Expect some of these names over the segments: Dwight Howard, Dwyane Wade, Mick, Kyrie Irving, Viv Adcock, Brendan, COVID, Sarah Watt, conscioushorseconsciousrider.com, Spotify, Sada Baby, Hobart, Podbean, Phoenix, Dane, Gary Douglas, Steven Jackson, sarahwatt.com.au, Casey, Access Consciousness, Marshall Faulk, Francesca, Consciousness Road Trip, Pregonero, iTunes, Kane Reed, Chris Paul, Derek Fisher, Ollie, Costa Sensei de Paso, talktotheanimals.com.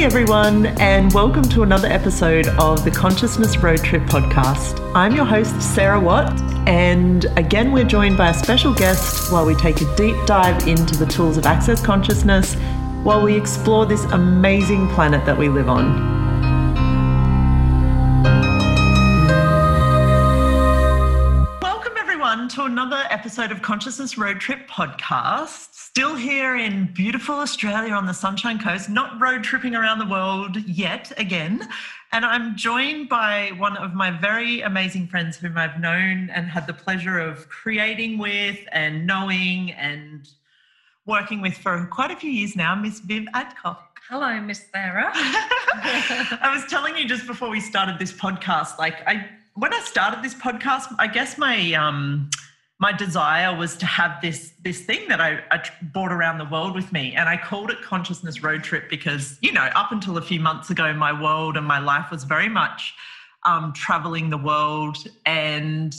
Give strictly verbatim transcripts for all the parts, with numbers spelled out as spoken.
G'day everyone, and welcome to another episode of the Consciousness Road Trip podcast. I'm your host, Sarah Watt, and again we're joined by a special guest while we take a deep dive into the tools of Access Consciousness while we explore this amazing planet that we live on. To another episode of Consciousness Road Trip podcast. Still here in beautiful Australia on the Sunshine Coast, not road tripping around the world yet again. And I'm joined by one of my very amazing friends whom I've known and had the pleasure of creating with and knowing and working with for quite a few years now, Miss Viv Adcock. Hello, Miss Sarah. I was telling you just before we started this podcast, like I When I started this podcast, I guess my um, my desire was to have this this thing that I, I brought around the world with me, and I called it Consciousness Road Trip because, you know, up until a few months ago, my world and my life was very much um, traveling the world and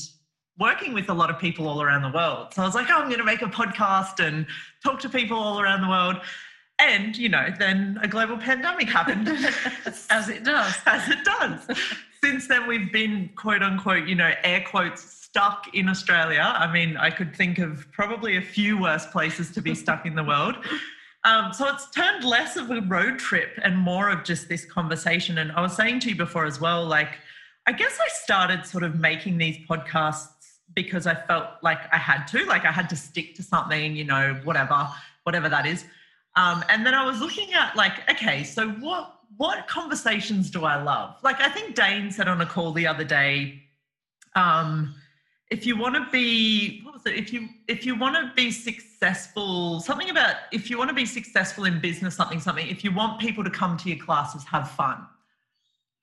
working with a lot of people all around the world. So I was like, oh, I'm going to make a podcast and talk to people all around the world. And, you know, then a global pandemic happened. As it does. As it does. Since then, we've been, quote unquote, you know, air quotes, stuck in Australia. I mean, I could think of probably a few worse places to be stuck in the world. Um, so it's turned less of a road trip and more of just this conversation. And I was saying to you before as well, like, I guess I started sort of making these podcasts because I felt like I had to, like I had to stick to something, you know, whatever, whatever that is. Um, and then I was looking at like, okay, so what, What conversations do I love? Like I think Dane said on a call the other day, um, if you want to be, what was it? If you if you want to be successful, something about if you want to be successful in business, something something. If you want people to come to your classes, have fun.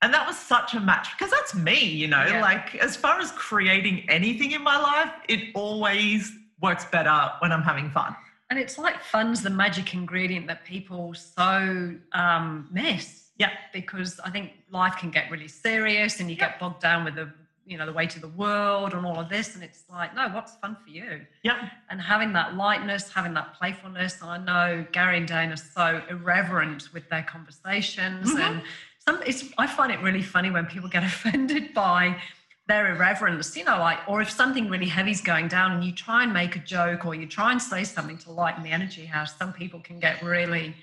And that was such a match because that's me, you know. Yeah. Like as far as creating anything in my life, it always works better when I'm having fun. And it's like fun's the magic ingredient that people so um, miss. Yeah. Because I think life can get really serious and you yeah. get bogged down with the, you know, the weight of the world and all of this. And it's like, no, what's fun for you? Yeah. And having that lightness, having that playfulness. And I know Gary and Dane are so irreverent with their conversations. Mm-hmm. And some, it's, I find it really funny when people get offended by their irreverence, you know, like, or if something really heavy's going down and you try and make a joke or you try and say something to lighten the energy house, some people can get really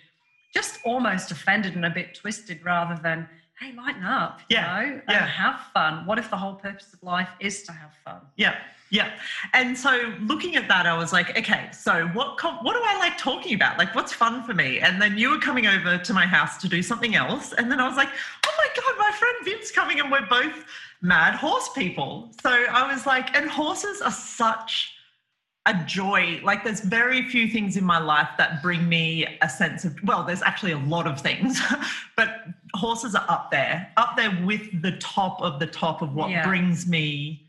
just almost offended and a bit twisted rather than, hey, lighten up, yeah. you know, yeah. and have fun. What if the whole purpose of life is to have fun? Yeah, yeah. And so looking at that, I was like, okay, so what what do I like talking about? Like, what's fun for me? And then you were coming over to my house to do something else. And then I was like, oh my God, my friend Viv's coming and we're both mad horse people. So I was like, and horses are such a joy. Like there's very few things in my life that bring me a sense of, well, there's actually a lot of things, but horses are up there, up there with the top of the top of what yeah. brings me,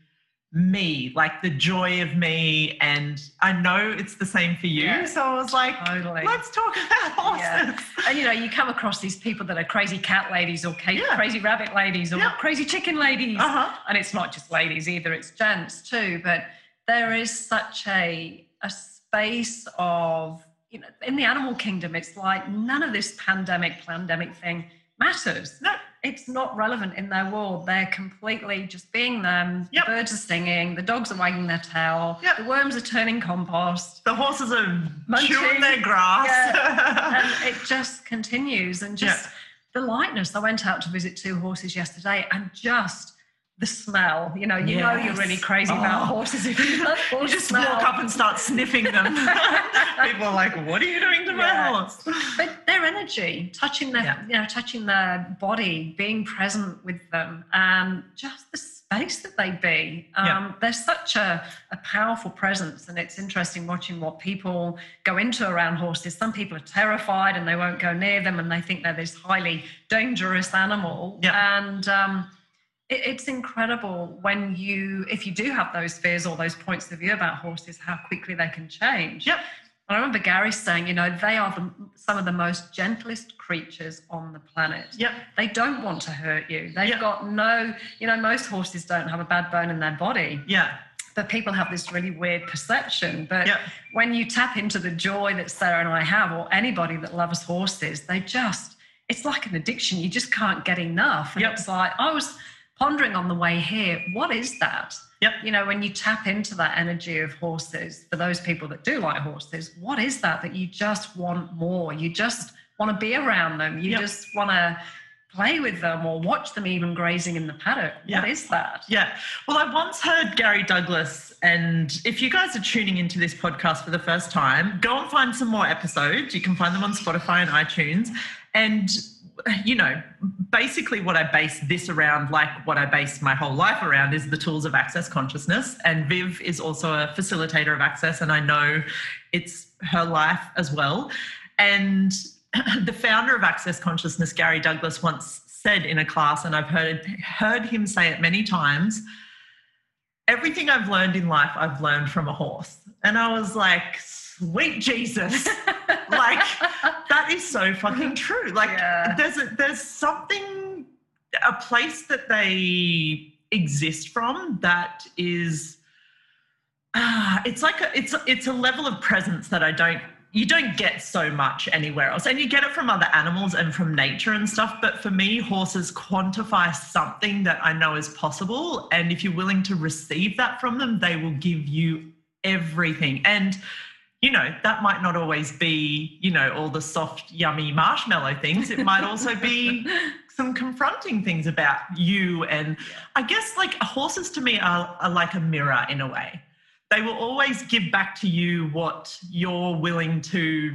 me, like the joy of me. And I know it's the same for you. Yeah, so I was like, totally. Let's talk about horses. Yeah. And, you know, you come across these people that are crazy cat ladies or ca- yeah. crazy rabbit ladies or yeah. crazy chicken ladies. Uh-huh. And it's not just ladies either, it's gents too. But there is such a a space of, you know, in the animal kingdom, it's like none of this pandemic, pandemic thing matters. No. It's not relevant in their world. They're completely just being them. Yep. The birds are singing. The dogs are wagging their tail. Yep. The worms are turning compost. The horses are munching, chewing their grass. Yeah. And it just continues. And just yep. the lightness. I went out to visit two horses yesterday and just the smell. You know, you yes. know you're really crazy oh. about horses. If you love horses, you just smell. Walk up and start sniffing them. People are like, what are you doing to yeah. my horse? But their energy, touching their, yeah. you know, touching their body, being present with them, and just the space that they be. Um, yeah. They're such a, a powerful presence, and it's interesting watching what people go into around horses. Some people are terrified and they won't go near them, and they think they're this highly dangerous animal. Yeah. And um, it, it's incredible when you, if you do have those fears or those points of view about horses, how quickly they can change. Yep. I remember Gary saying, you know, they are the, some of the most gentlest creatures on the planet. Yep. They don't want to hurt you. They've yep. got no, you know, most horses don't have a bad bone in their body. Yeah. But people have this really weird perception. But yep. when you tap into the joy that Sarah and I have, or anybody that loves horses, they just, it's like an addiction. You just can't get enough. And yep. It's like, I was pondering on the way here, what is that? Yep. You know, when you tap into that energy of horses, for those people that do like horses, what is that that you just want more? You just want to be around them. You yep. just want to play with them or watch them even grazing in the paddock. Yep. What is that? Yeah. Well, I once heard Gary Douglas, and if you guys are tuning into this podcast for the first time, go and find some more episodes. You can find them on Spotify and iTunes. And, you know, basically what I base this around, like what I base my whole life around, is the tools of Access Consciousness. And Viv is also a facilitator of Access, and I know it's her life as well. And the founder of Access Consciousness, Gary Douglas, once said in a class, and I've heard heard him say it many times, everything I've learned in life, I've learned from a horse. And I was like, sweet Jesus. Like, that is so fucking true. Like, yeah. there's a, there's something, a place that they exist from that is, ah, it's like a, it's it's a level of presence that I don't, you don't get so much anywhere else. And you get it from other animals and from nature and stuff. But for me, horses quantify something that I know is possible. And if you're willing to receive that from them, they will give you everything. And, you know, that might not always be, you know, all the soft, yummy marshmallow things. It might also be some confronting things about you. And I guess, like, horses to me are, are like a mirror in a way. They will always give back to you what you're willing to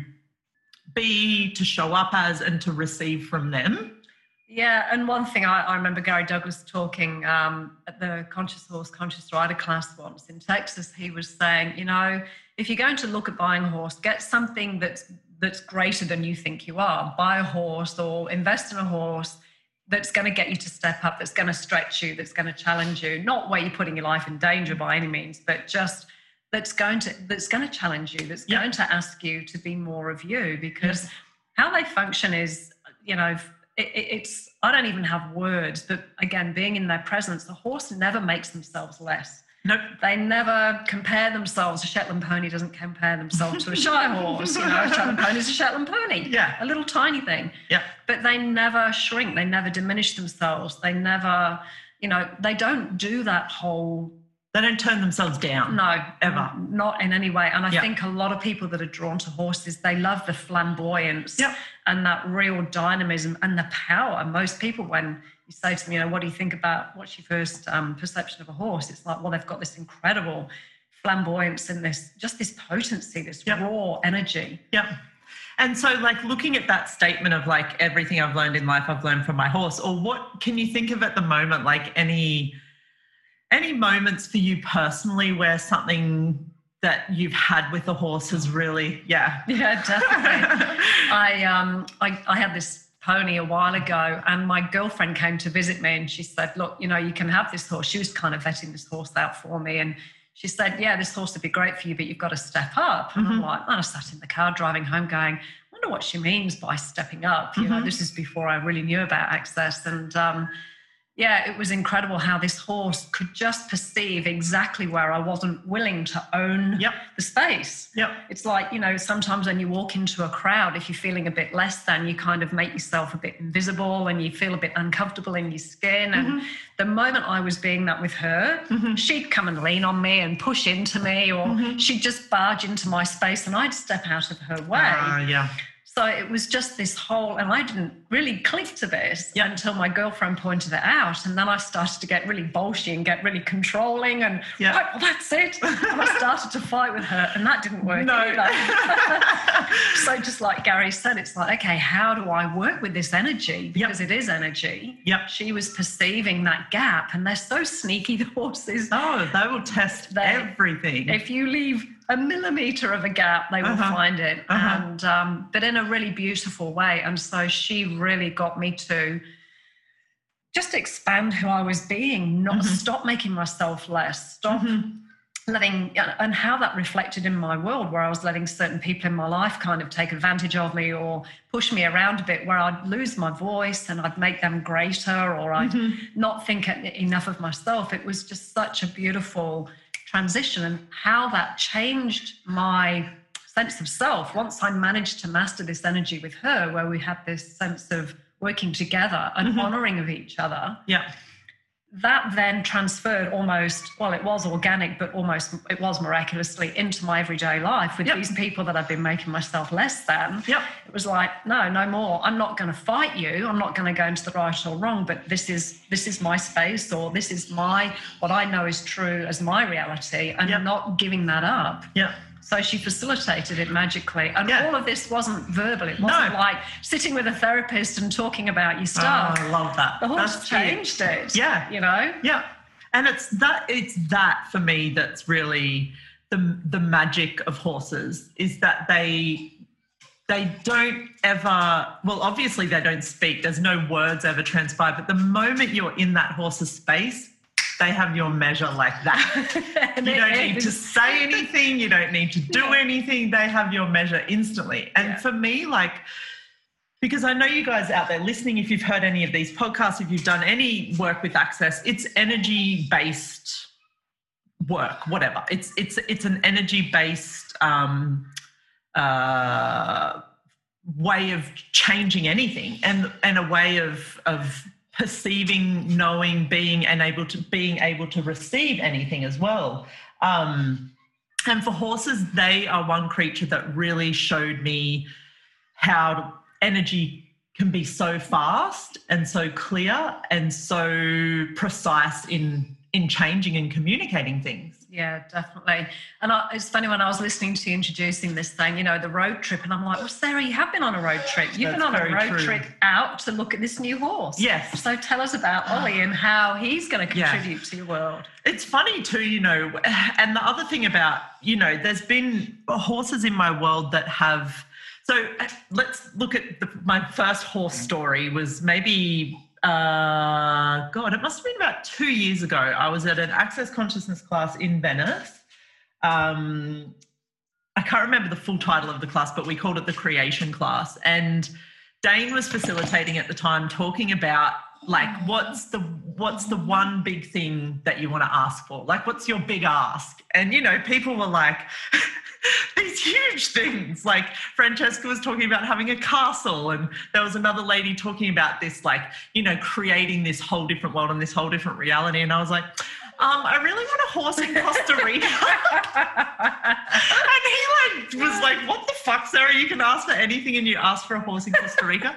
be, to show up as, and to receive from them. Yeah, and one thing I, I remember Gary Douglas talking um, at the Conscious Horse, Conscious Rider class once in Texas. He was saying, you know, if you're going to look at buying a horse, get something that's that's greater than you think you are. Buy a horse or invest in a horse that's going to get you to step up, that's going to stretch you, that's going to challenge you, not where you're putting your life in danger by any means, but just that's going to that's going to challenge you, that's yep. going to ask you to be more of you, because yes. how they function is, you know, it, it's, I don't even have words, but again, being in their presence, the horse never makes themselves less. Nope. They never compare themselves. A Shetland pony doesn't compare themselves to a Shire horse. You know, a Shetland pony is a Shetland pony. Yeah. A little tiny thing. Yeah. But they never shrink. They never diminish themselves. They never, you know, they don't do that whole... They don't turn themselves down. No. Ever. Not in any way. And I yeah. think a lot of people that are drawn to horses, they love the flamboyance yeah. and that real dynamism and the power. Most people, when... say to me, you know, what do you think about, what's your first um, perception of a horse? It's like, well, they've got this incredible flamboyance and this, just this potency, this yep. raw energy. Yep. And so, like, looking at that statement of, like, everything I've learned in life, I've learned from my horse, or what can you think of at the moment, like any, any moments for you personally where something that you've had with a horse has really, yeah. Yeah, definitely. I, um, I, I had this pony a while ago, and my girlfriend came to visit me, and she said, look, you know, you can have this horse. She was kind of vetting this horse out for me, and she said, yeah, this horse would be great for you, but you've got to step up. And mm-hmm. I'm like, and I sat in the car driving home going, I wonder what she means by stepping up. You mm-hmm. know, this is before I really knew about Access. And um, yeah, it was incredible how this horse could just perceive exactly where I wasn't willing to own yep. the space. Yep. It's like, you know, sometimes when you walk into a crowd, if you're feeling a bit less than, you kind of make yourself a bit invisible and you feel a bit uncomfortable in your skin. Mm-hmm. And the moment I was being that with her, mm-hmm. she'd come and lean on me and push into me, or mm-hmm. she'd just barge into my space and I'd step out of her way. Uh, yeah. So it was just this whole, and I didn't really click to this yeah. until my girlfriend pointed it out. And then I started to get really bolshy and get really controlling and, yeah. right, well, that's it. And I started to fight with her, and that didn't work no. either. So just like Gary said, it's like, okay, how do I work with this energy? Because yep. it is energy. Yep. She was perceiving that gap, and they're so sneaky, the horses. Oh, they will test they, everything. If you leave... a millimetre of a gap, they will uh-huh. find it. Uh-huh. And um, but in a really beautiful way. And so she really got me to just expand who I was being, not mm-hmm. stop making myself less, stop mm-hmm. letting, and how that reflected in my world, where I was letting certain people in my life kind of take advantage of me or push me around a bit, where I'd lose my voice and I'd make them greater, or I'd mm-hmm. not think enough of myself. It was just such a beautiful transition, and how that changed my sense of self once I managed to master this energy with her, where we had this sense of working together and mm-hmm. honouring of each other. Yeah. That then transferred almost, well, it was organic, but almost it was miraculously into my everyday life with yep. these people that I've been making myself less than. Yep. It was like, no, no more. I'm not going to fight you. I'm not going to go into the right or wrong, but this is this is my space, or this is my, what I know is true as my reality, and yep. not giving that up. Yeah. So she facilitated it magically. And yeah. all of this wasn't verbal. It wasn't no. like sitting with a therapist and talking about your stuff. Oh, I love that. The horse changed it. Yeah. You know? Yeah. And it's that, it's that for me that's really the the magic of horses, is that they they don't ever, well, obviously they don't speak. There's no words ever transpire. But the moment you're in that horse's space, they have your measure like that. You don't need to say anything. You don't need to do yeah. anything. They have your measure instantly. And yeah. for me, like, because I know you guys out there listening, if you've heard any of these podcasts, if you've done any work with Access, it's energy-based work, whatever. It's it's it's an energy-based um, uh, way of changing anything, and and a way of of perceiving, knowing, being, and able to being able to receive anything as well. Um, and for horses, they are one creature that really showed me how energy can be so fast and so clear and so precise in in changing and communicating things. Yeah, definitely. And I, it's funny, when I was listening to you introducing this thing, you know, the road trip, and I'm like, well, Sarah, you have been on a road trip. You've That's been on a road true. trip out to look at this new horse. Yes. So tell us about Ollie and how he's going to contribute yeah. to your world. It's funny too, you know, and the other thing about, you know, there's been horses in my world that have, so let's look at the, my first horse story was maybe... Uh, God, it must have been about two years ago. I was at an Access Consciousness class in Venice. Um, I can't remember the full title of the class, but we called it the Creation class. And Dane was facilitating at the time, talking about like what's the what's the one big thing that you want to ask for? Like, what's your big ask? And you know, people were like. These huge things, like Francesca was talking about having a castle, and there was another lady talking about this, like, you know, creating this whole different world and this whole different reality. And I was like, um, I really want a horse in Costa Rica. And he like was like, what the fuck, Sarah? You can ask for anything and you ask for a horse in Costa Rica.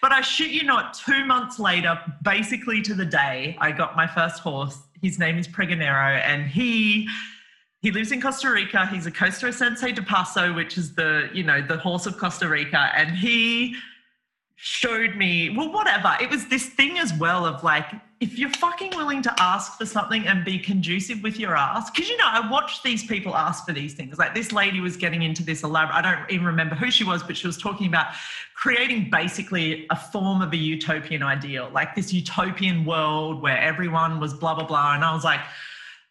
But I shit you not, two months later, basically to the day, I got my first horse. His name is Pregonero, and he... He lives in Costa Rica. He's a Costa Sensei de Paso, which is the, you know, the horse of Costa Rica. And he showed me, well, whatever. It was this thing as well of like, if you're fucking willing to ask for something and be conducive with your ask, because, you know, I watched these people ask for these things. Like this lady was getting into this elaborate, I don't even remember who she was, but she was talking about creating basically a form of a utopian ideal, like this utopian world where everyone was blah, blah, blah. And I was like,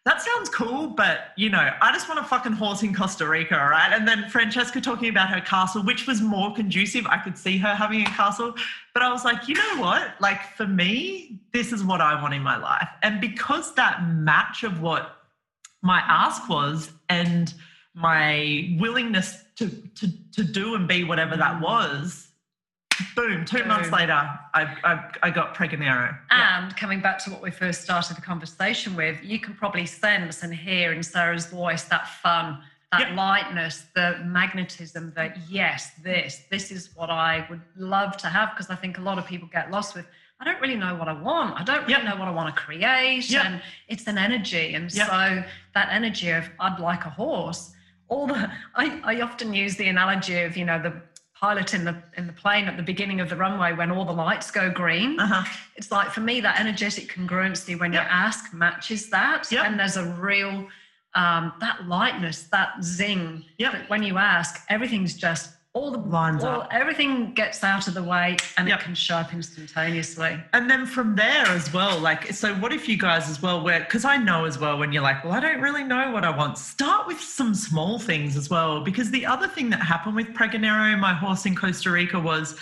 that sounds cool, but, you know, I just want a fucking horse in Costa Rica, all right? And then Francesca talking about her castle, which was more conducive. I could see her having a castle. But I was like, you know what? Like, for me, this is what I want in my life. And because that match of what my ask was and my willingness to to, to do and be whatever that was, boom, two boom. months later, I, I I got Pregonero. And yeah. coming back to what we first started the conversation with, you can probably sense and hear in Sarah's voice that fun, that yep. lightness, the magnetism that, yes, this, this is what I would love to have, because I think a lot of people get lost with, I don't really know what I want. I don't really yep. know what I want to create. Yep. And it's an energy. And yep. so that energy of I'd like a horse, all the, I, I often use the analogy of, you know, the pilot in the in the plane at the beginning of the runway when all the lights go green. Uh-huh. It's like, for me, that energetic congruency when yep. you ask matches that. Yep. And there's a real, um, that lightness, that zing. Yep. That when you ask, everything's just, all the lines up. Everything gets out of the way and yep. it can show up instantaneously. And then from there as well, like, so what if you guys as well were, because I know as well when you're like, well, I don't really know what I want, start with some small things as well. Because the other thing that happened with Pregonero, my horse in Costa Rica, was,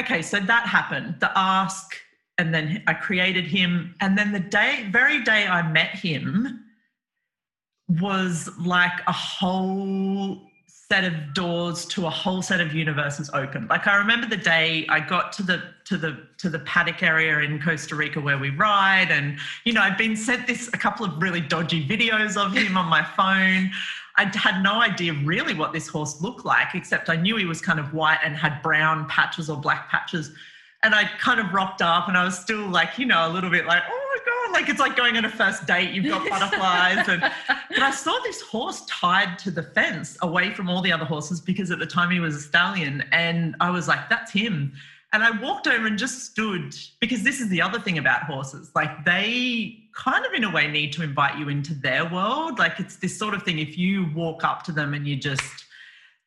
okay, so that happened, the ask, and then I created him. And then the day, very day I met him was like a whole set of doors to a whole set of universes open. Like I remember the day I got to the to the to the paddock area in Costa Rica where we ride, and you know, I'd been sent this a couple of really dodgy videos of him on my phone. I had no idea really what this horse looked like, except I knew he was kind of white and had brown patches or black patches. And I kind of rocked up, and I was still like, you know, a little bit like, oh my God, like it's like going on a first date, you've got butterflies. and But I saw this horse tied to the fence away from all the other horses, because at the time he was a stallion, and I was like, that's him. And I walked over and just stood, because this is the other thing about horses. Like they kind of in a way need to invite you into their world. Like it's this sort of thing. If you walk up to them and you just,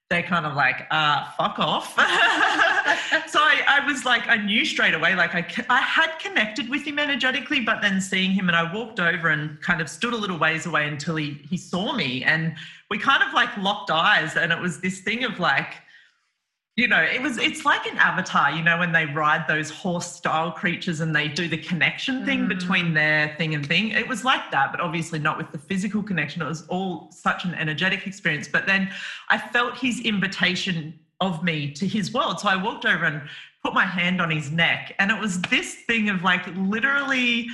they're kind of like, uh, fuck off. So I, I was like, I knew straight away, like I, I had connected with him energetically, but then seeing him, and I walked over and kind of stood a little ways away until he, he saw me, and we kind of like locked eyes. And it was this thing of like, you know, it was, it's like an avatar, you know, when they ride those horse style creatures and they do the connection thing mm. between their thing and thing. It was like that, but obviously not with the physical connection. It was all such an energetic experience. But then I felt his invitation of me to his world. So I walked over and put my hand on his neck, and it was this thing of like, literally,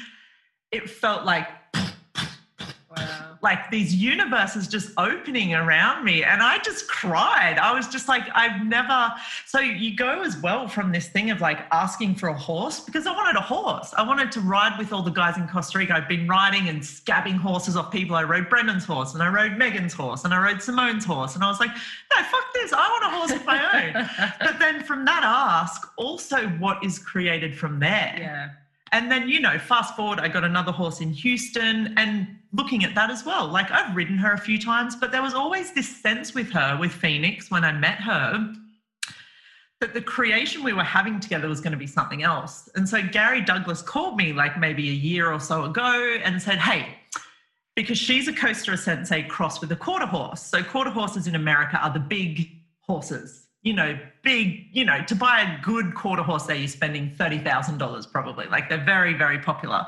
it felt like, wow. Like these universes just opening around me, and I just cried. I was just like, I've never, so you go as well from this thing of like asking for a horse, because I wanted a horse. I wanted to ride with all the guys in Costa Rica. I've been riding and scabbing horses off people. I rode Brendan's horse, and I rode Megan's horse, and I rode Simone's horse, and I was like, no, fuck this, I want a horse of my own. But then from that ask, also what is created from there. Yeah. And then, you know, fast forward, I got another horse in Houston, and looking at that as well. Like I've ridden her a few times, but there was always this sense with her, with Phoenix, when I met her, that the creation we were having together was going to be something else. And so Gary Douglas called me like maybe a year or so ago and said, hey, because she's a Costa Sensei cross with a quarter horse. So quarter horses in America are the big horses. You know, big, you know, to buy a good quarter horse there, you're spending thirty thousand dollars probably. Like they're very, very popular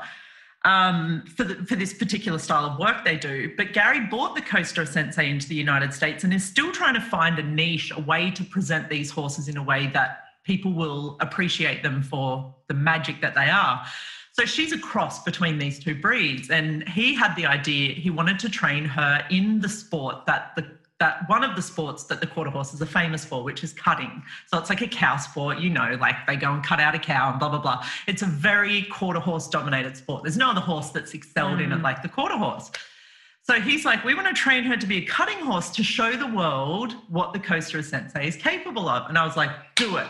um, for, the, for this particular style of work they do. But Gary bought the Costa Sensei into the United States and is still trying to find a niche, a way to present these horses in a way that people will appreciate them for the magic that they are. So she's a cross between these two breeds. And he had the idea, he wanted to train her in the sport that the that one of the sports that the quarter horses are famous for, which is cutting. So it's like a cow sport, you know, like they go and cut out a cow and blah, blah, blah. It's a very quarter horse dominated sport. There's no other horse that's excelled mm. in it like the quarter horse. So he's like, we want to train her to be a cutting horse to show the world what the Costa Sensei is capable of. And I was like, do it.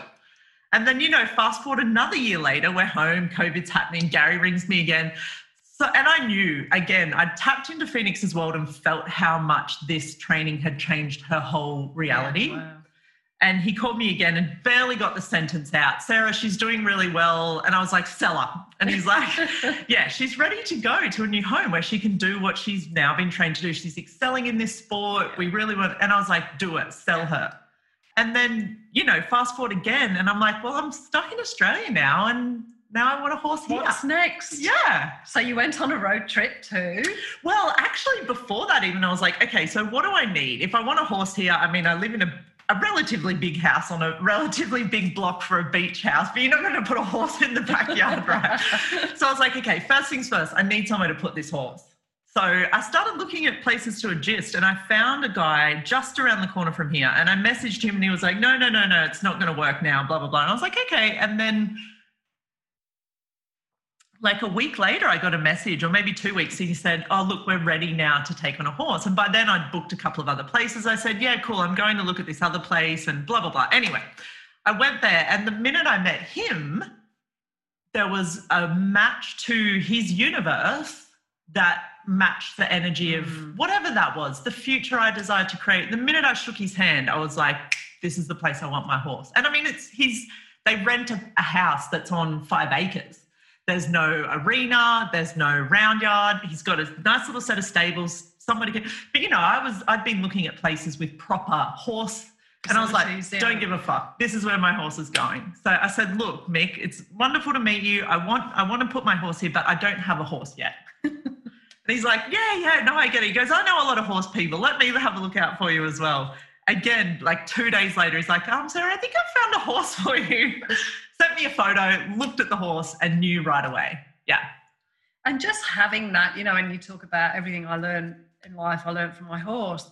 And then, you know, fast forward another year later, we're home, COVID's happening, Gary rings me again. So, and I knew, again, I tapped into Phoenix's world and felt how much this training had changed her whole reality. Yeah, wow. And he called me again and barely got the sentence out. Sarah, she's doing really well. And I was like, sell her. And he's like, yeah, she's ready to go to a new home where she can do what she's now been trained to do. She's excelling in this sport. Yeah. We really want. And I was like, do it, sell yeah. her. And then, you know, fast forward again. And I'm like, well, I'm stuck in Australia now. And now I want a horse here. What's next? Yeah. So you went on a road trip too. Well, actually before that even I was like, okay, so what do I need? If I want a horse here, I mean, I live in a, a relatively big house on a relatively big block for a beach house, but you're not going to put a horse in the backyard, right? So I was like, okay, first things first, I need somewhere to put this horse. So I started looking at places to adjust, and I found a guy just around the corner from here, and I messaged him and he was like, no, no, no, no, it's not going to work now, blah, blah, blah. And I was like, okay. And then like a week later, I got a message, or maybe two weeks, and he said, oh, look, we're ready now to take on a horse. And by then I'd booked a couple of other places. I said, yeah, cool, I'm going to look at this other place and blah, blah, blah. Anyway, I went there, and the minute I met him, there was a match to his universe that matched the energy of whatever that was, the future I desired to create. The minute I shook his hand, I was like, this is the place I want my horse. And I mean, it's his, they rent a, a house that's on five acres. There's no arena, there's no round yard. He's got a nice little set of stables, somebody can, but you know, I was, I'd been looking at places with proper horse, and I was like, don't give a fuck. This is where my horse is going. So I said, look, Mick, it's wonderful to meet you. I want, I want to put my horse here, but I don't have a horse yet. And he's like, yeah, yeah, no, I get it. He goes, I know a lot of horse people. Let me have a look out for you as well. again, like two days later, he's like, um, Sarah, I think I found a horse for you. Sent me a photo, looked at the horse and knew right away. Yeah. And just having that, you know, and you talk about everything I learned in life, I learned from my horse,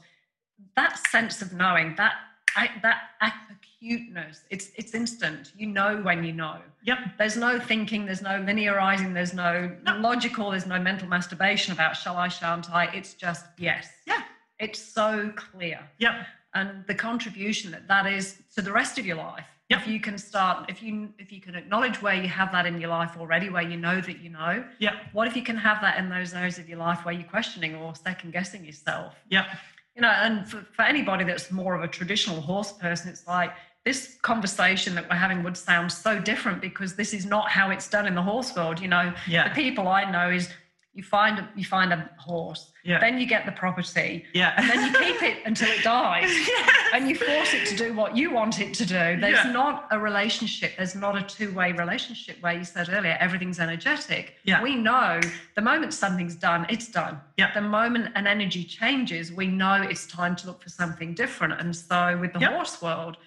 that sense of knowing, that I, that acuteness, it's it's instant. You know when you know. Yep. There's no thinking, there's no linearizing, there's no, no logical, there's no mental masturbation about shall I, shan't I. It's just yes. Yeah. It's so clear. Yep. And the contribution that that is to the rest of your life. Yep. If you can start, if you if you can acknowledge where you have that in your life already, where you know that you know. Yeah. What if you can have that in those areas of your life where you're questioning or second guessing yourself? Yeah. You know, and for, for anybody that's more of a traditional horse person, it's like this conversation that we're having would sound so different because this is not how it's done in the horse world. You know, yeah. The people I know is you find a, you find a horse. Yeah. Then you get the property, yeah. And then you keep it until it dies, yes. And you force it to do what you want it to do. There's yeah. not a relationship. There's not a two-way relationship where you said earlier everything's energetic. Yeah. We know the moment something's done, it's done. Yeah. The moment an energy changes, we know it's time to look for something different. And so with the yep. horse world,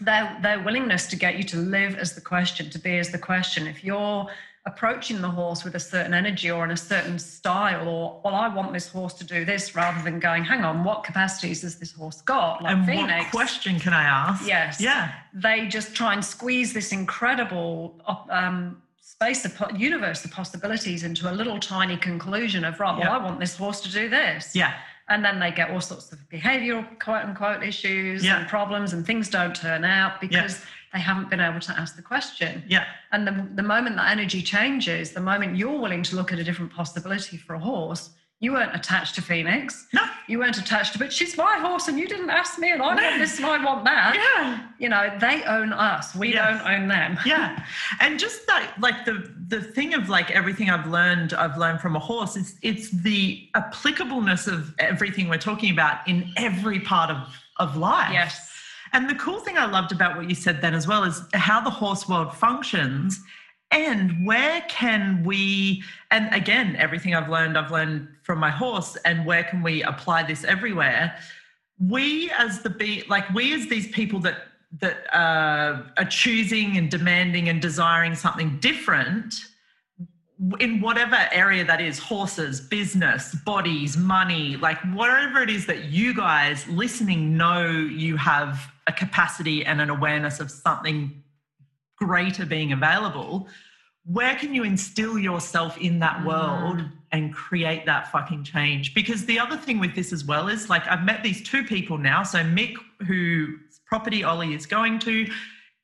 their their willingness to get you to live as the question, to be as the question. If you're approaching the horse with a certain energy or in a certain style, or, well, I want this horse to do this, rather than going, hang on, what capacities has this horse got? Like and Phoenix, what question can I ask? Yes. Yeah. They just try and squeeze this incredible um, space, of po- universe of possibilities into a little tiny conclusion of, right, well, yep. I want this horse to do this. Yeah. And then they get all sorts of behavioural, quote-unquote, issues yeah. and problems, and things don't turn out because yeah. they haven't been able to ask the question. Yeah. And the, the moment that energy changes, the moment you're willing to look at a different possibility for a horse, you weren't attached to Phoenix. No. You weren't attached to, but she's my horse and you didn't ask me and I no. want this and I want that. Yeah. You know, they own us. We yes. don't own them. Yeah. And just that, like the the thing of like everything I've learned, I've learned from a horse, is it's the applicableness of everything we're talking about in every part of, of life. Yes. And the cool thing I loved about what you said then as well is how the horse world functions and where can we, and again, everything I've learned, I've learned from my horse, and where can we apply this everywhere? We as the be, like we as these people that that uh, are choosing and demanding and desiring something different in whatever area that is, horses, business, bodies, money, like whatever it is that you guys listening know you have a capacity and an awareness of something greater being available, where can you instill yourself in that world mm. and create that fucking change? Because the other thing with this as well is like I've met these two people now. So Mick, whose property Ollie is going to,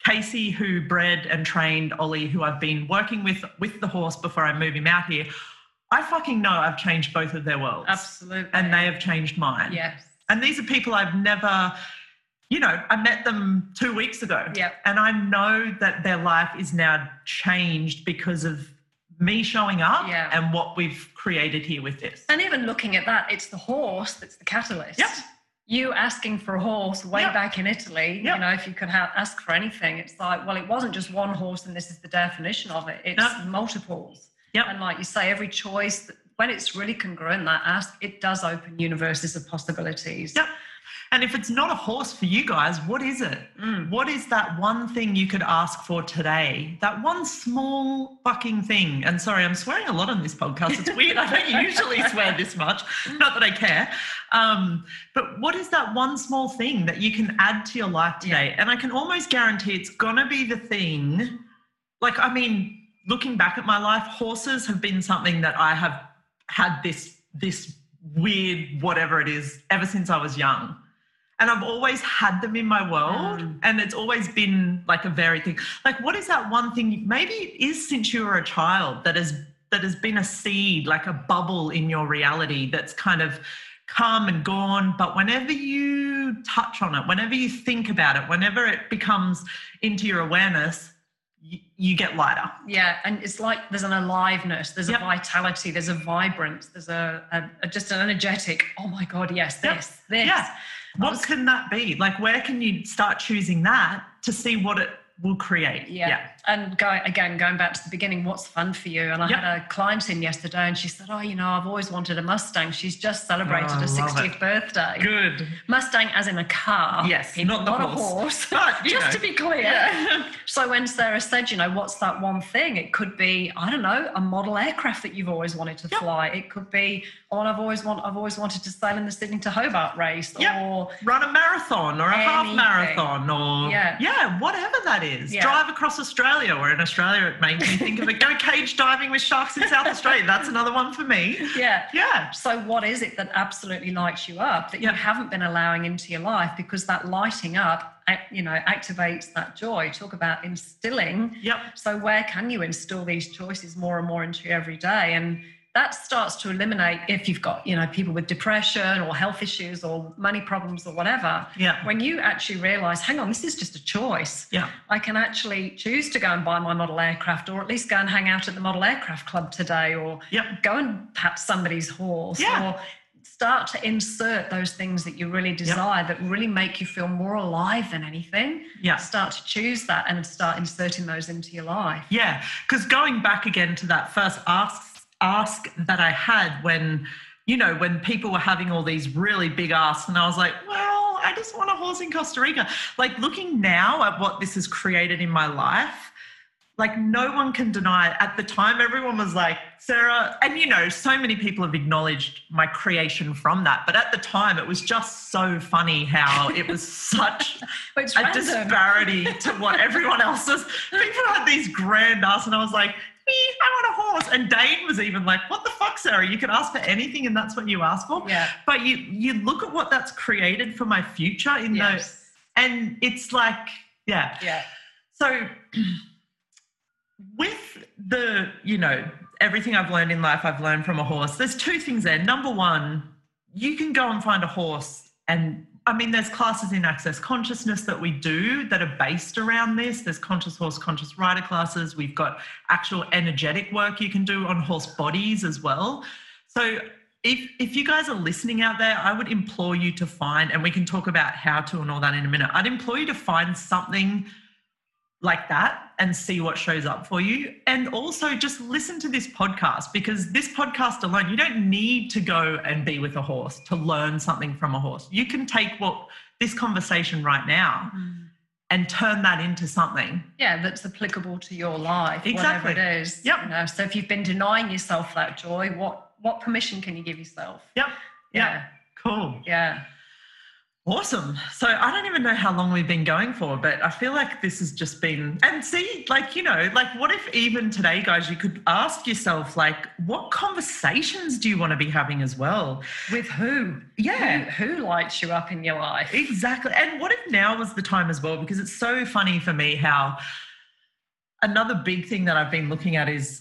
Casey, who bred and trained Ollie, who I've been working with with the horse before I move him out here. I fucking know I've changed both of their worlds. Absolutely. And they have changed mine. Yes. And these are people I've never, you know, I met them two weeks ago. Yep. And I know that their life is now changed because of me showing up yeah. and what we've created here with this. And even looking at that, it's the horse that's the catalyst. Yep. You asking for a horse way yep. back in Italy, yep. you know, if you could have, ask for anything, it's like, well, it wasn't just one horse and this is the definition of it. It's yep. multiples. Yep. And like you say, every choice, when it's really congruent, that ask, it does open universes of possibilities. Yep. And if it's not a horse for you guys, what is it? Mm. What is that one thing you could ask for today? That one small fucking thing. And sorry, I'm swearing a lot on this podcast. It's weird. I don't usually swear this much. Not that I care. Um, but what is that one small thing that you can add to your life today? Yeah. And I can almost guarantee it's going to be the thing. Like, I mean, looking back at my life, horses have been something that I have had this, this weird whatever it is ever since I was young. And I've always had them in my world mm. and it's always been like a varied thing. Like what is that one thing, maybe it is since you were a child, that has, that has been a seed, like a bubble in your reality that's kind of come and gone. But whenever you touch on it, whenever you think about it, whenever it becomes into your awareness, you, you get lighter. Yeah, and it's like there's an aliveness, there's yep. a vitality, there's a vibrance, there's a, a, a just an energetic, oh my God, yes, yep. this, this. Yeah. What can that be? Like, where can you start choosing that to see what it will create. Yeah. yeah. And going, again, going back to the beginning, what's fun for you? And I yep. had a client in yesterday and she said, oh, you know, I've always wanted a Mustang. She's just celebrated oh, her sixtieth it. birthday. Good. Mustang as in a car. Yes, people, not the not horse. a horse. But, just know. to be clear. Yeah. So when Sarah said, you know, what's that one thing? It could be, I don't know, a model aircraft that you've always wanted to yep. fly. It could be, oh, I've always, want, I've always wanted to sail in the Sydney to Hobart race. Yep. Or run a marathon or a anything. half marathon or, yeah, yeah whatever that is. Yeah. Drive across Australia. Or in Australia, it made me think of it. Go cage diving with sharks in South Australia. That's another one for me. Yeah. Yeah. So what is it that absolutely lights you up that yeah. you haven't been allowing into your life? Because that lighting up, you know, activates that joy. Talk about instilling. Yep. So where can you instill these choices more and more into your everyday? And that starts to eliminate if you've got, you know, people with depression or health issues or money problems or whatever. Yeah. When you actually realise, hang on, this is just a choice. Yeah. I can actually choose to go and buy my model aircraft, or at least go and hang out at the model aircraft club today, or yep. go and pat somebody's horse. Yeah. Or start to insert those things that you really desire yep. that really make you feel more alive than anything. Yeah. Start to choose that and start inserting those into your life. Yeah. Because going back again to that first ask ask that I had when, you know, when people were having all these really big asks and I was like, well, I just want a horse in Costa Rica. Like, looking now at what this has created in my life, like, no one can deny it. At the time, everyone was like, Sarah, and, you know, so many people have acknowledged my creation from that. But at the time, it was just so funny how it was such a random. disparity to what everyone else was. People had these grand asks and I was like, I want a horse. And Dane was even like, what the fuck, Sarah? You can ask for anything and that's what you ask for. Yeah. But you you look at what that's created for my future in yes. those, and it's like, yeah. Yeah. So with the, you know, everything I've learned in life, I've learned from a horse. There's two things there. Number one, you can go and find a horse, and I mean, there's classes in Access Consciousness that we do that are based around this. There's Conscious Horse, Conscious Rider classes. We've got actual energetic work you can do on horse bodies as well. So if if you guys are listening out there, I would implore you to find, and we can talk about how to and all that in a minute, I'd implore you to find something like that and see what shows up for you. And also just listen to this podcast, because this podcast alone, you don't need to go and be with a horse to learn something from a horse. You can take what this conversation right now mm. and turn that into something. Yeah, that's applicable to your life, exactly. whatever it is. Yep. You know? So if you've been denying yourself that joy, what what permission can you give yourself? Yep. Yeah. Yep. Cool. Yeah. Awesome. So I don't even know how long we've been going for, but I feel like this has just been, and see, like, you know, like, what if even today, guys, you could ask yourself, like, what conversations do you want to be having as well? With who? Yeah. Who, who lights you up in your life? Exactly. And what if now was the time as well? Because it's so funny for me how another big thing that I've been looking at is,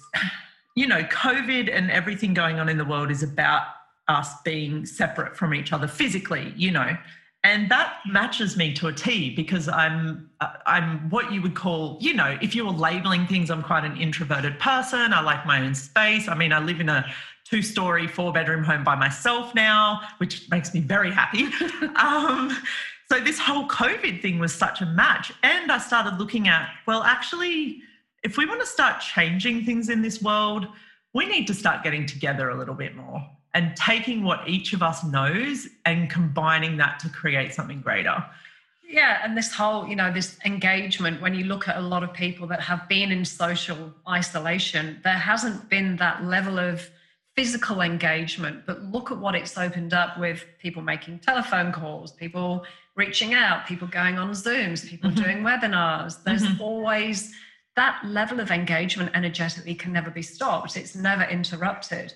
you know, COVID and everything going on in the world is about us being separate from each other physically, you know. And that matches me to a T, because I'm I'm what you would call, you know, if you were labeling things, I'm quite an introverted person. I like my own space. I mean, I live in a two-story, four-bedroom home by myself now, which makes me very happy. um, so this whole COVID thing was such a match. And I started looking at, well, actually, if we want to start changing things in this world, we need to start getting together a little bit more, and taking what each of us knows and combining that to create something greater. Yeah, and this whole, you know, this engagement, when you look at a lot of people that have been in social isolation, there hasn't been that level of physical engagement, but look at what it's opened up with people making telephone calls, people reaching out, people going on Zooms, people mm-hmm. doing webinars. There's mm-hmm. always that level of engagement energetically can never be stopped. It's never interrupted.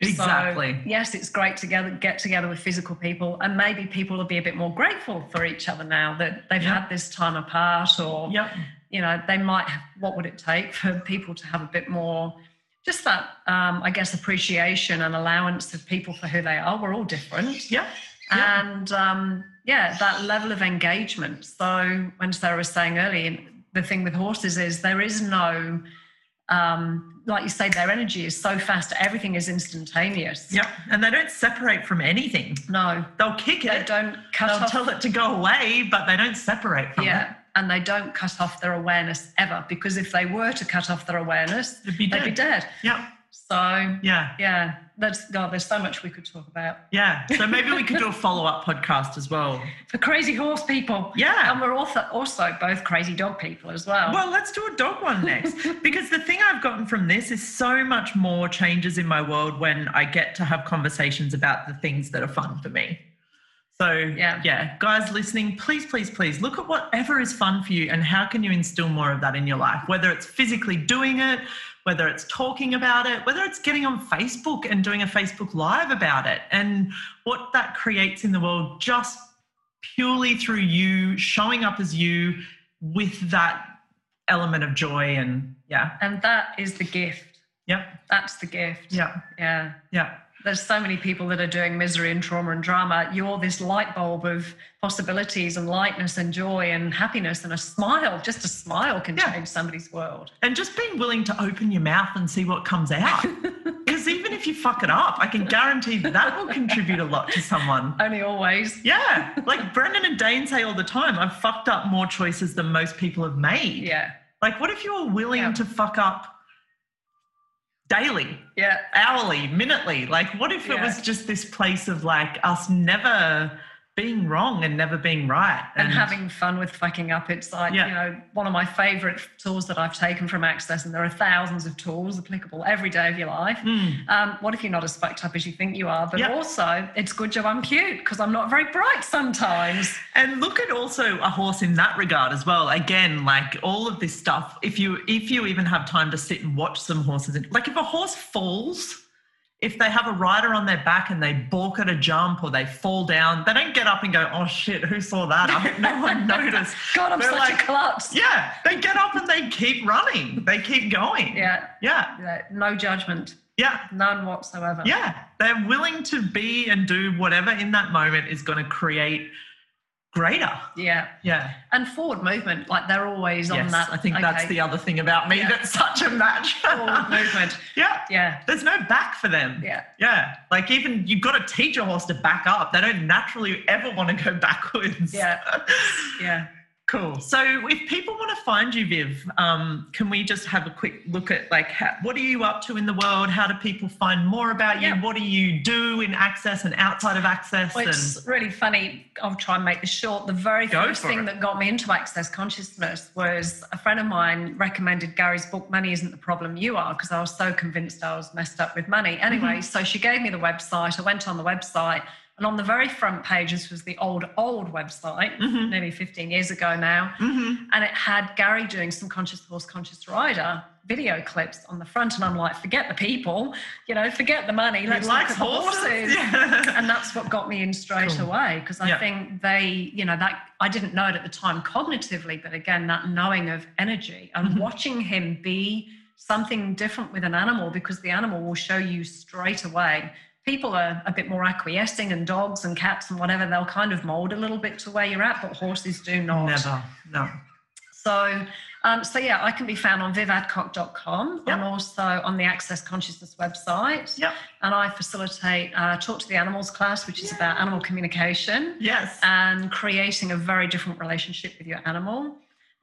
Exactly. So, yes, it's great to get, get together with physical people, and maybe people will be a bit more grateful for each other now that they've yep. had this time apart, or, yep. you know, they might have, what would it take for people to have a bit more, just that, um, I guess, appreciation and allowance of people for who they are. We're all different. Yeah. Yep. And, um, yeah, that level of engagement. So when Sarah was saying earlier, the thing with horses is there is no... Um, like you say, their energy is so fast, everything is instantaneous. Yeah, and they don't separate from anything. No. They'll kick it. They don't cut off. They'll tell it to go away, but they don't separate from it. Yeah, and they don't cut off their awareness ever, because if they were to cut off their awareness, they'd be dead. They'd be dead. Yeah. So, yeah, yeah, that's, God, there's so much we could talk about. Yeah. So maybe we could do a follow-up podcast as well. For crazy horse people. Yeah. And we're also, also both crazy dog people as well. Well, let's do a dog one next, because the thing I've gotten from this is so much more changes in my world when I get to have conversations about the things that are fun for me. So, yeah, yeah, guys listening, please, please, please look at whatever is fun for you and how can you instill more of that in your life, whether it's physically doing it, whether it's talking about it, whether it's getting on Facebook and doing a Facebook Live about it, and what that creates in the world just purely through you showing up as you with that element of joy. And, yeah. And that is the gift. Yep. That's the gift. Yeah. Yeah. Yeah. There's so many people that are doing misery and trauma and drama. You're this light bulb of possibilities and lightness and joy and happiness, and a smile, just a smile can yeah. change somebody's world. And just being willing to open your mouth and see what comes out. Because even if you fuck it up, I can guarantee that will contribute a lot to someone. Only always. Yeah. Like Brendan and Dane say all the time, I've fucked up more choices than most people have made. Yeah. Like what if you were willing yeah. to fuck up daily, yeah, hourly, minutely? Like what if yeah. it was just this place of like us never being wrong and never being right. And, and having fun with fucking up. It's like, yeah. you know, one of my favourite tools that I've taken from Access, and there are thousands of tools applicable every day of your life. Mm. Um, what if you're not as fucked up as you think you are? But yep. also, it's good job I'm cute, because I'm not very bright sometimes. And look at also a horse in that regard as well. Again, like all of this stuff, if you if you even have time to sit and watch some horses, like if a horse falls, if they have a rider on their back and they balk at a jump or they fall down, they don't get up and go, oh, shit, who saw that? I hope no one noticed. God, I'm They're such like, a klutz. Yeah, they get up and they keep running. They keep going. Yeah. Yeah. yeah. No judgment. Yeah. None whatsoever. Yeah. They're willing to be and do whatever in that moment is going to create greater. Yeah. Yeah. And forward movement, like they're always yes, on that. I think okay. that's the other thing about me yeah. that's such a match. Forward movement. Yeah. Yeah. There's no back for them. Yeah. Yeah. Like even you've got to teach a horse to back up. They don't naturally ever want to go backwards. Yeah. Yeah. Cool. So if people want to find you, Viv, um, can we just have a quick look at like how, what are you up to in the world? How do people find more about you? Yeah. What do you do in Access and outside of Access? Well, it's and... really funny. I'll try and make this short. The very Go first thing it. that got me into Access Consciousness was a friend of mine recommended Gary's book, Money Isn't the Problem, You Are, because I was so convinced I was messed up with money. Anyway, mm-hmm. so she gave me the website. I went on the website. And on the very front page, this was the old, old website, mm-hmm. nearly fifteen years ago now, mm-hmm. and it had Gary doing some Conscious Horse, Conscious Rider video clips on the front, and I'm like, forget the people, you know, forget the money, let's look at the horses. Yeah. And that's what got me in straight cool. away, because I yeah. think they, you know, that I didn't know it at the time cognitively, but again, that knowing of energy and mm-hmm. watching him be something different with an animal, because the animal will show you straight away. People are a bit more acquiescing, and dogs and cats and whatever, they'll kind of mould a little bit to where you're at, but horses do not. Never, no. So, um, so yeah, I can be found on viv adcock dot com yep. and also on the Access Consciousness website. Yep. And I facilitate uh, Talk to the Animals class, which is Yay. about animal communication. Yes. And creating a very different relationship with your animal.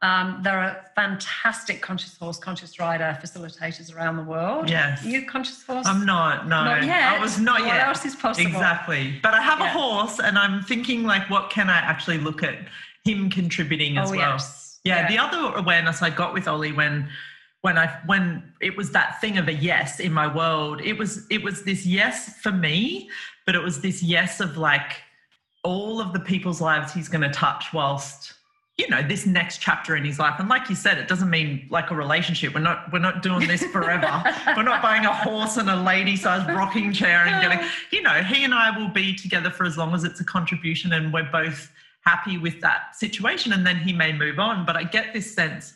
Um, there are fantastic Conscious Horse, Conscious Rider facilitators around the world. Yes. Are you Conscious Horse? I'm not, no. Not yet. I was not what yet. What else is possible? Exactly. But I have yeah. a horse, and I'm thinking, like, what can I actually look at him contributing as oh, well? Yes. Yeah, yeah. The other awareness I got with Ollie when when I when it was that thing of a yes in my world, it was it was this yes for me, but it was this yes of like all of the people's lives he's going to touch whilst, you know, this next chapter in his life. And like you said, it doesn't mean like a relationship. We're not we're not doing this forever. We're not buying a horse and a lady-sized rocking chair and getting, you know, he and I will be together for as long as it's a contribution and we're both happy with that situation, and then he may move on. But I get this sense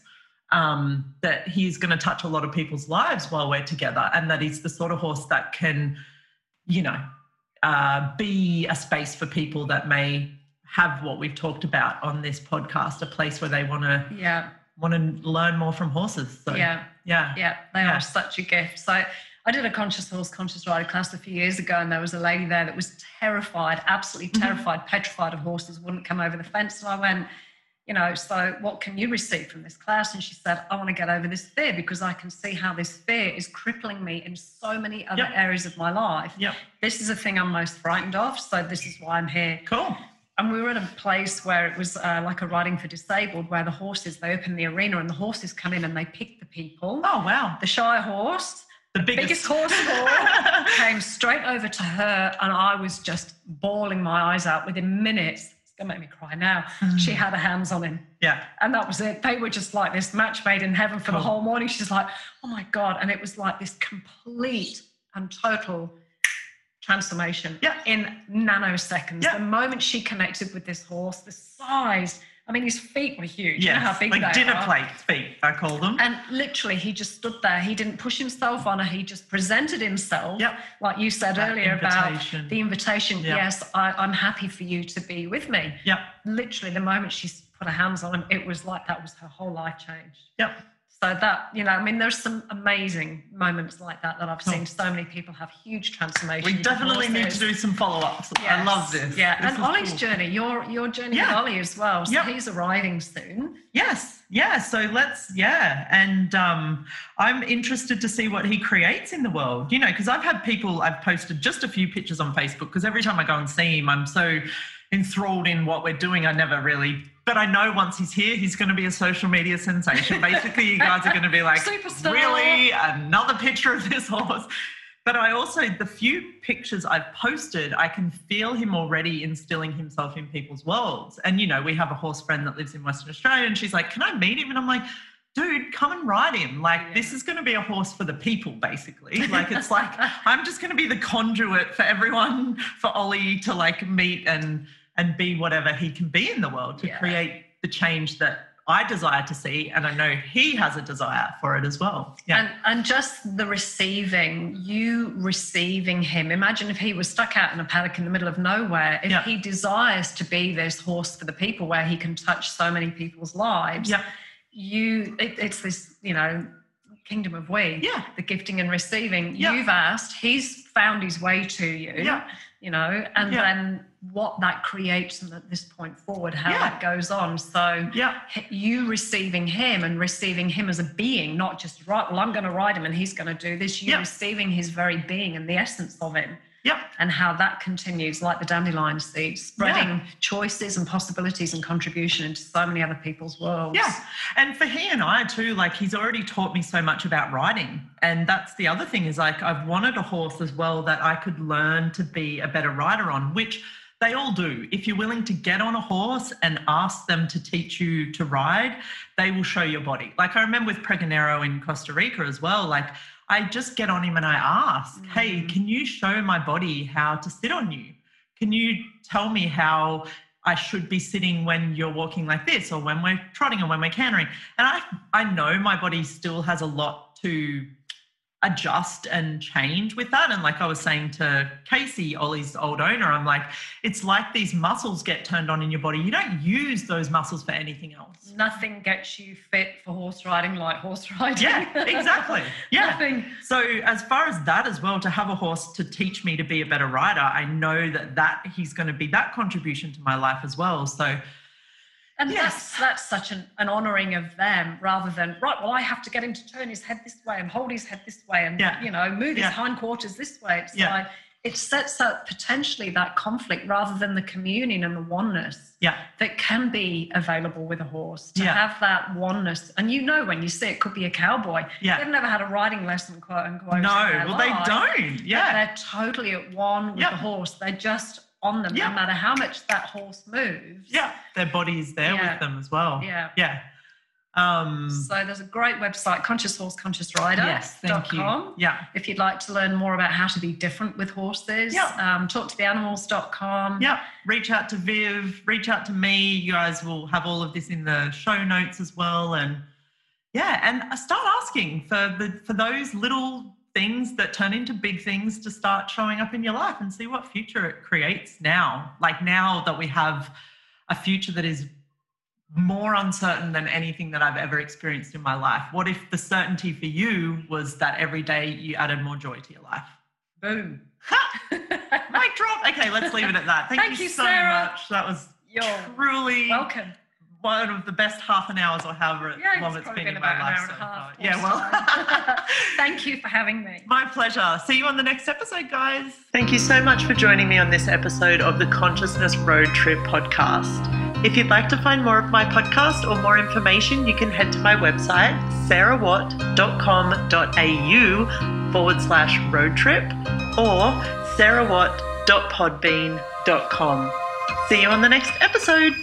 um, that he's going to touch a lot of people's lives while we're together, and that he's the sort of horse that can, you know, uh, be a space for people that may have what we've talked about on this podcast, a place where they want to yeah. want to learn more from horses. So, yeah, yeah, yeah. They yeah. are such a gift. So I did a Conscious Horse, Conscious Rider class a few years ago, and there was a lady there that was terrified, absolutely terrified, mm-hmm. petrified of horses, wouldn't come over the fence. And I went, you know, so what can you receive from this class? And she said, I want to get over this fear because I can see how this fear is crippling me in so many other yep. areas of my life. Yep. This is the thing I'm most frightened of, so this is why I'm here. Cool. And we were at a place where it was uh, like a riding for disabled, where the horses, they open the arena and the horses come in and they pick the people. Oh, wow. The shy horse, the, the biggest, biggest horse of all, came straight over to her, and I was just bawling my eyes out within minutes. It's going to make me cry now. Mm. She had her hands on him. Yeah. And that was it. They were just like this match made in heaven for cool. the whole morning. She's like, oh, my God. And it was like this complete and total transformation yeah. in nanoseconds. Yeah. The moment she connected with this horse, the size, I mean, his feet were huge. Yes. You know how big like they are. Dinner plate feet, I call them. And literally, he just stood there. He didn't push himself on her. He just presented himself. Yep. Like you said that earlier invitation. About the invitation. Yep. Yes, I, I'm happy for you to be with me. Yep. Literally, the moment she put her hands on him, it was like that was her whole life changed. Yep. So that, you know, I mean, there's some amazing moments like that that I've seen. Oh. So many people have huge transformations. We definitely need to do some follow-ups. Yes. I love this. Yeah, this and Ollie's cool. journey, your your journey yeah. with Ollie as well. So yep. he's arriving soon. Yes, yeah. So let's, yeah. And um, I'm interested to see what he creates in the world, you know, because I've had people, I've posted just a few pictures on Facebook because every time I go and see him, I'm so enthralled in what we're doing. I never really... But I know once he's here, he's going to be a social media sensation. Basically, you guys are going to be like, superstar. Really? Another picture of this horse? But I also, the few pictures I've posted, I can feel him already instilling himself in people's worlds. And, you know, we have a horse friend that lives in Western Australia, and she's like, can I meet him? And I'm like, dude, come and ride him. Like, yeah. this is going to be a horse for the people, basically. Like, it's like, I'm just going to be the conduit for everyone, for Ollie to, like, meet and... and be whatever he can be in the world to yeah. create the change that I desire to see, and I know he has a desire for it as well. Yeah. And, and just the receiving, you receiving him. Imagine if he was stuck out in a paddock in the middle of nowhere, if yeah. he desires to be this horse for the people where he can touch so many people's lives, yeah. you it, it's this, you know, kingdom of we, yeah. the gifting and receiving. Yeah. You've asked, he's found his way to you, yeah. you know, and yeah. then... what that creates and at this point forward, how yeah. that goes on. So yeah. you receiving him and receiving him as a being, not just, right, well, I'm going to ride him and he's going to do this. You yeah. receiving his very being and the essence of him yeah. and how that continues, like the dandelion seed, spreading yeah. choices and possibilities and contribution into so many other people's worlds. Yeah, and for he and I too, like he's already taught me so much about riding. And that's the other thing is like I've wanted a horse as well that I could learn to be a better rider on, which... they all do. If you're willing to get on a horse and ask them to teach you to ride, they will show your body. Like I remember with Pregonero in Costa Rica as well, like I just get on him and I ask, mm. hey, can you show my body how to sit on you? Can you tell me how I should be sitting when you're walking like this or when we're trotting or when we're cantering? And I, I know my body still has a lot to adjust and change with that. And like I was saying to Casey, Ollie's old owner, I'm like, it's like these muscles get turned on in your body. You don't use those muscles for anything else. Nothing gets you fit for horse riding like horse riding. Yeah, exactly. Yeah. Nothing. So as far as that as well, to have a horse to teach me to be a better rider, I know that that he's going to be that contribution to my life as well. So And yes. that's, that's such an, an honouring of them rather than, right, well, I have to get him to turn his head this way and hold his head this way and, yeah. you know, move yeah. his hindquarters this way. It's yeah. like it sets up potentially that conflict rather than the communion and the oneness yeah. that can be available with a horse, to yeah. have that oneness. And you know when you see it, could be a cowboy. Yeah. They've never had a riding lesson, quote unquote. No, in their well, life, they don't. Yeah. They're totally at one with yeah. the horse. They're just... on them yeah. no matter how much that horse moves. Yeah, their body's there yeah. with them as well. Yeah. Yeah. Um, so there's a great website, conscious horse conscious rider dot com. Yes, thank you. Yeah. If you'd like to learn more about how to be different with horses, yeah. um, talk to the animals dot com. Yeah, reach out to Viv, reach out to me. You guys will have all of this in the show notes as well. And yeah, and start asking for the for those little things that turn into big things to start showing up in your life and see what future it creates now. Like now that we have a future that is more uncertain than anything that I've ever experienced in my life. What if the certainty for you was that every day you added more joy to your life? Boom. Ha! Mic drop. Okay, let's leave it at that. Thank, Thank you, you so much. That was You're truly welcome. one of the best half an hours or however yeah, long it's, it's been, been in my life so far. Yeah, well. Thank you for having me. My pleasure. See you on the next episode, guys. Thank you so much for joining me on this episode of the Consciousness Road Trip podcast. If you'd like to find more of my podcast or more information, you can head to my website, sarahwatt.com.au forward slash road trip or sarahwatt dot podbean dot com. See you on the next episode.